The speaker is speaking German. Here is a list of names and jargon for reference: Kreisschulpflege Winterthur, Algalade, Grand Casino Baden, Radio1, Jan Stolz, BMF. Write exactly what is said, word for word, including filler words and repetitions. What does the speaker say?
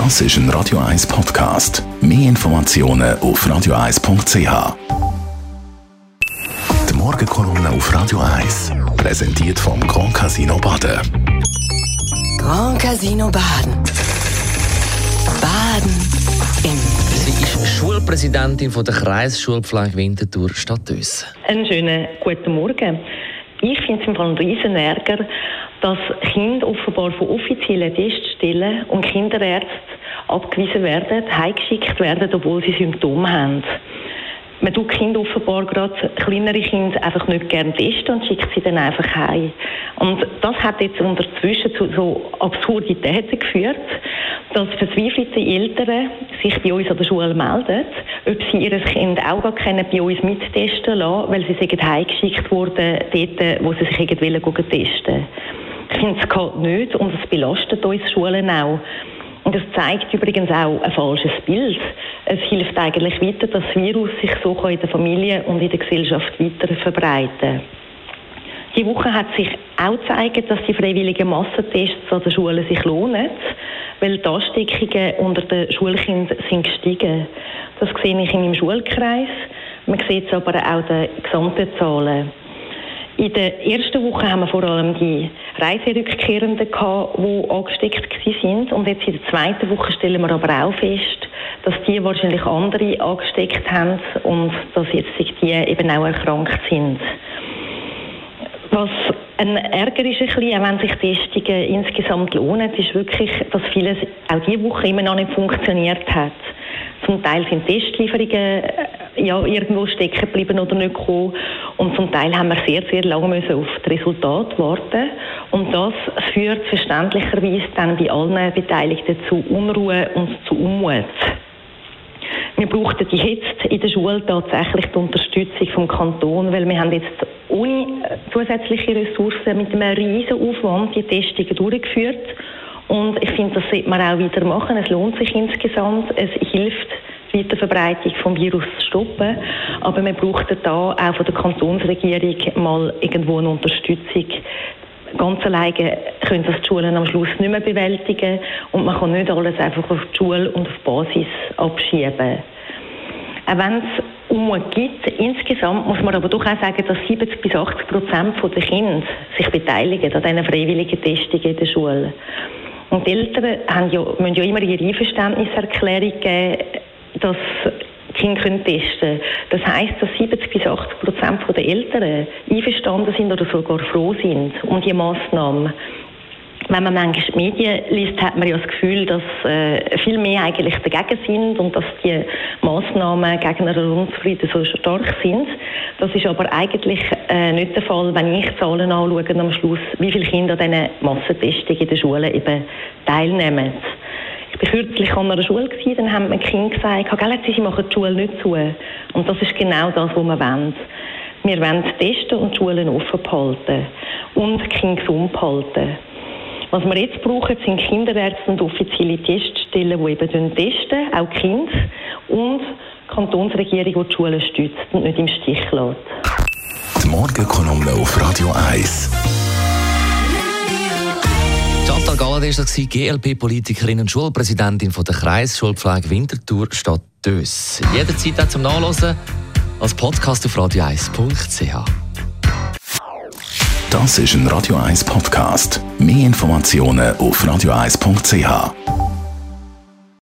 Das ist ein Radio eins Podcast. Mehr Informationen auf radio eins punkt c h. Die Morgenkolumne auf Radio eins, präsentiert vom Grand Casino Baden. Grand Casino Baden. Baden im Glück. Sie ist Schulpräsidentin von der Kreisschulpflege Winterthur Stadt Ös. Einen schönen guten Morgen. Ich finde es im Fall ein riesen Ärger, dass Kinder offenbar von offiziellen Teststellen und Kinderärzten abgewiesen werden, heimgeschickt werden, obwohl sie Symptome haben. Man tut Kinder offenbar, gerade kleinere Kinder, einfach nicht gerne testen und schickt sie dann einfach heim. Und das hat jetzt unterzwischen zu so Absurditäten geführt, dass verzweifelte Eltern sich bei uns an der Schule melden, ob sie ihr Kind auch gar können bei uns mittesten lassen, weil sie sind heimgeschickt wurden, dort, wo sie sich irgendwie testen. Ich finde, es geht nicht und es belastet uns Schulen auch. Und das zeigt übrigens auch ein falsches Bild. Es hilft eigentlich weiter, dass das Virus sich so in der Familie und in der Gesellschaft weiter verbreiten. Die Woche hat sich auch gezeigt, dass die freiwilligen Massentests an den Schulen sich lohnen, weil die Ansteckungen unter den Schulkindern sind gestiegen. Das sehe ich in meinem Schulkreis, man sieht es aber auch in den gesamten Zahlen. In der ersten Woche haben wir vor allem die Reiserückkehrenden gehabt, die angesteckt waren. Und jetzt in der zweiten Woche stellen wir aber auch fest, dass die wahrscheinlich andere angesteckt haben und dass jetzt die eben auch erkrankt sind. Was ein Ärger ist, ein bisschen, auch wenn sich Testungen insgesamt lohnen, ist wirklich, dass vieles auch diese Woche immer noch nicht funktioniert hat. Zum Teil sind Testlieferungen ja, irgendwo stecken geblieben oder nicht gekommen. Und zum Teil haben wir sehr, sehr lange müssen auf das Resultat warten. Und das führt verständlicherweise dann bei allen Beteiligten zu Unruhe und zu Unmut. Wir brauchten jetzt in der Schule tatsächlich die Unterstützung vom Kanton, weil wir haben jetzt ohne zusätzliche Ressourcen mit einem riesen Aufwand die Testungen durchgeführt. Und ich finde, das sollte man auch wieder machen. Es lohnt sich insgesamt. Es hilft, die Weiterverbreitung des Virus zu stoppen. Aber wir brauchten da auch von der Kantonsregierung mal irgendwo eine Unterstützung. Ganz alleine können das die Schulen am Schluss nicht mehr bewältigen. Und man kann nicht alles einfach auf die Schule und auf die Basis abschieben. Auch wenn es Unmut gibt, insgesamt muss man aber doch auch sagen, dass siebzig bis achtzig Prozent der Kinder sich beteiligen an diesen freiwilligen Testungen in der Schule. Und die Eltern haben ja, müssen ja immer ihre Einverständniserklärung geben, dass die Kinder testen können. Das heisst, dass siebzig bis achtzig Prozent der Eltern einverstanden sind oder sogar froh sind um diese Massnahme. Wenn man manchmal die Medien liest, hat man ja das Gefühl, dass äh, viel mehr eigentlich dagegen sind und dass die Massnahmen gegen einen Unzufrieden so stark sind. Das ist aber eigentlich äh, nicht der Fall, wenn ich Zahlen anschaue am Schluss, wie viele Kinder an diesen Massentestungen in den Schulen eben teilnehmen. Ich war kürzlich an einer Schule, dann haben mir Kinder gesagt, sie machen die Schule nicht zu. Und das ist genau das, was man will. Wir wollen testen und die Schulen offen behalten und die Kinder gesund behalten. Was wir jetzt brauchen, sind Kinderärzte und offizielle Teststellen, die eben testen, auch die Kinder, und die Kantonsregierung, die die Schulen stützt und nicht im Stich lässt. Die Morgenkolumne auf Radio eins. Algalade war das, G L P-Politikerin und Schulpräsidentin von der Kreisschulpflege Winterthur Stadt Ös. Jederzeit auch zum Nachhören als Podcast auf radio eins punkt c h. Das ist ein Radio eins Podcast. Mehr Informationen auf radio eins punkt c h.